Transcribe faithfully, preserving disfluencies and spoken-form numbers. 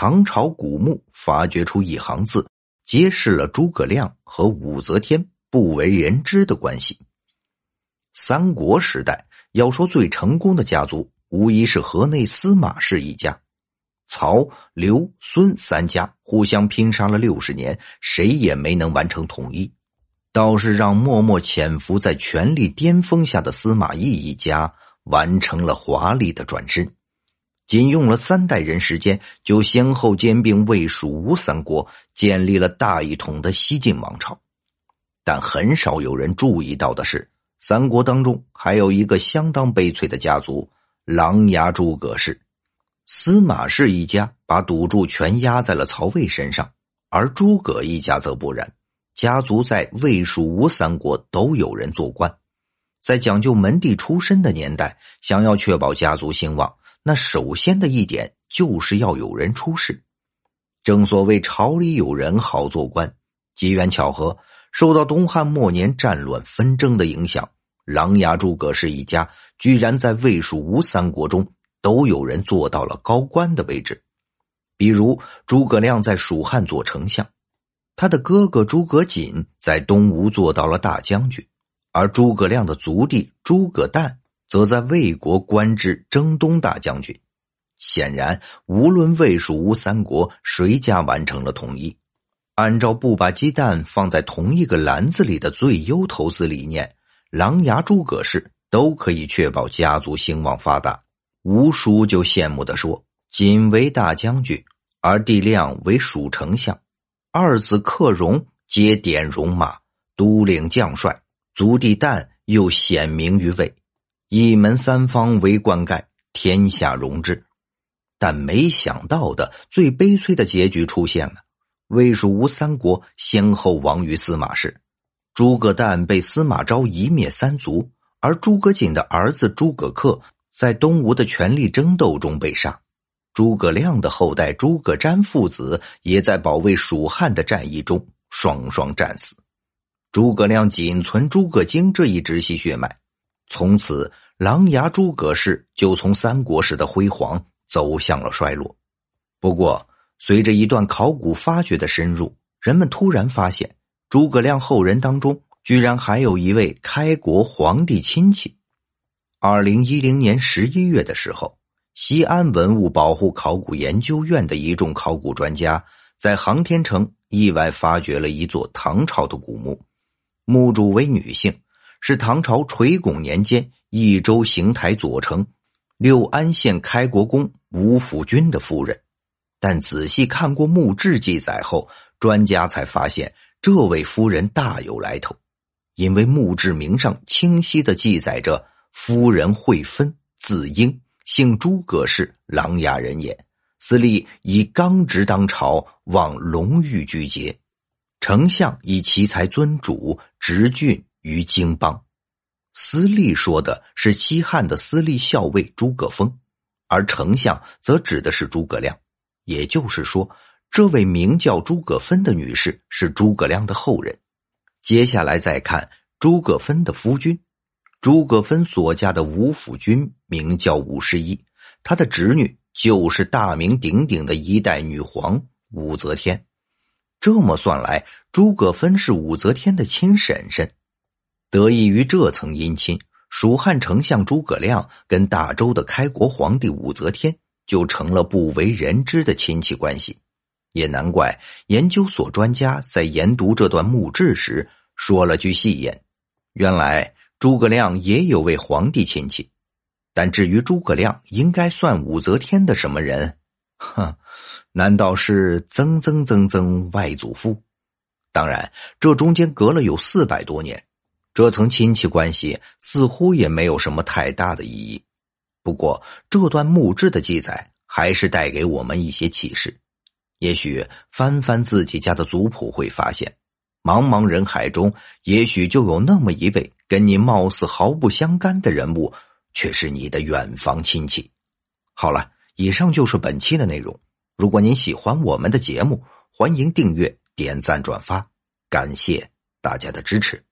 唐朝古墓发掘出一行字，揭示了诸葛亮和武则天不为人知的关系。三国时代，要说最成功的家族，无疑是河内司马氏一家。曹、刘、孙三家互相拼杀了六十年，谁也没能完成统一，倒是让默默潜伏在权力巅峰下的司马懿一家完成了华丽的转身。仅用了三代人时间，就先后兼并魏、蜀、吴三国，建立了大一统的西晋王朝。但很少有人注意到的是，三国当中还有一个相当悲催的家族——琅琊诸葛氏。司马氏一家把赌注全压在了曹魏身上，而诸葛一家则不然，家族在魏、蜀、吴三国都有人做官。在讲究门第出身的年代，想要确保家族兴旺，那首先的一点就是要有人出仕。正所谓朝里有人好做官，机缘巧合，受到东汉末年战乱纷争的影响，琅琊诸葛氏一家居然在魏、蜀、吴三国中都有人做到了高官的位置。比如诸葛亮在蜀汉做丞相，他的哥哥诸葛瑾在东吴做到了大将军，而诸葛亮的族弟诸葛诞则在魏国官至征东大将军。显然，无论魏、蜀、吴三国谁家完成了统一，按照不把鸡蛋放在同一个篮子里的最优投资理念，琅琊诸葛氏都可以确保家族兴旺发达。吴叔就羡慕地说，瑾为大将军，而弟亮为蜀丞相，二子克荣皆典戎马，都领将帅，族弟诞又显名于魏，一门三方为灌溉，天下荣之。但没想到的最悲催的结局出现了，魏、蜀、吴三国先后亡于司马氏。诸葛诞被司马昭一灭三族，而诸葛瑾的儿子诸葛恪在东吴的权力争斗中被杀。诸葛亮的后代诸葛瞻父子也在保卫蜀汉的战役中双双战死。诸葛亮仅存诸葛京这一直系血脉，从此琅琊诸葛氏就从三国时的辉煌走向了衰落。不过随着一段考古发掘的深入，人们突然发现诸葛亮后人当中居然还有一位开国皇帝亲戚。二零一零年十一月的时候，西安文物保护考古研究院的一众考古专家在航天城意外发掘了一座唐朝的古墓，墓主为女性，是唐朝垂拱年间益州邢台左城六安县开国公吴辅君的夫人。但仔细看过墓志记载后，专家才发现这位夫人大有来头，因为墓志铭上清晰地记载着夫人惠芬，字英，姓诸葛氏，琅琊人也，司隶以刚直当朝，往隆裕居节，丞相以奇才尊主，执郡于荆邦。司隶说的是西汉的司隶校尉诸葛丰，而丞相则指的是诸葛亮。也就是说，这位名叫诸葛芬的女士是诸葛亮的后人。接下来再看诸葛芬的夫君，诸葛芬所嫁的吴辅君名叫武十一，她的侄女就是大名鼎鼎的一代女皇武则天。这么算来，诸葛芬是武则天的亲婶婶。得益于这层姻亲，蜀汉丞相诸葛亮跟大周的开国皇帝武则天就成了不为人知的亲戚关系。也难怪研究所专家在研读这段墓志时说了句戏言，原来诸葛亮也有位皇帝亲戚。但至于诸葛亮应该算武则天的什么人，哼，难道是曾曾曾曾外祖父？当然，这中间隔了有四百多年，这层亲戚关系似乎也没有什么太大的意义。不过这段墓志的记载还是带给我们一些启示，也许翻翻自己家的族谱会发现，茫茫人海中也许就有那么一位跟你貌似毫不相干的人物，却是你的远房亲戚。好了，以上就是本期的内容。如果您喜欢我们的节目，欢迎订阅、点赞、转发，感谢大家的支持。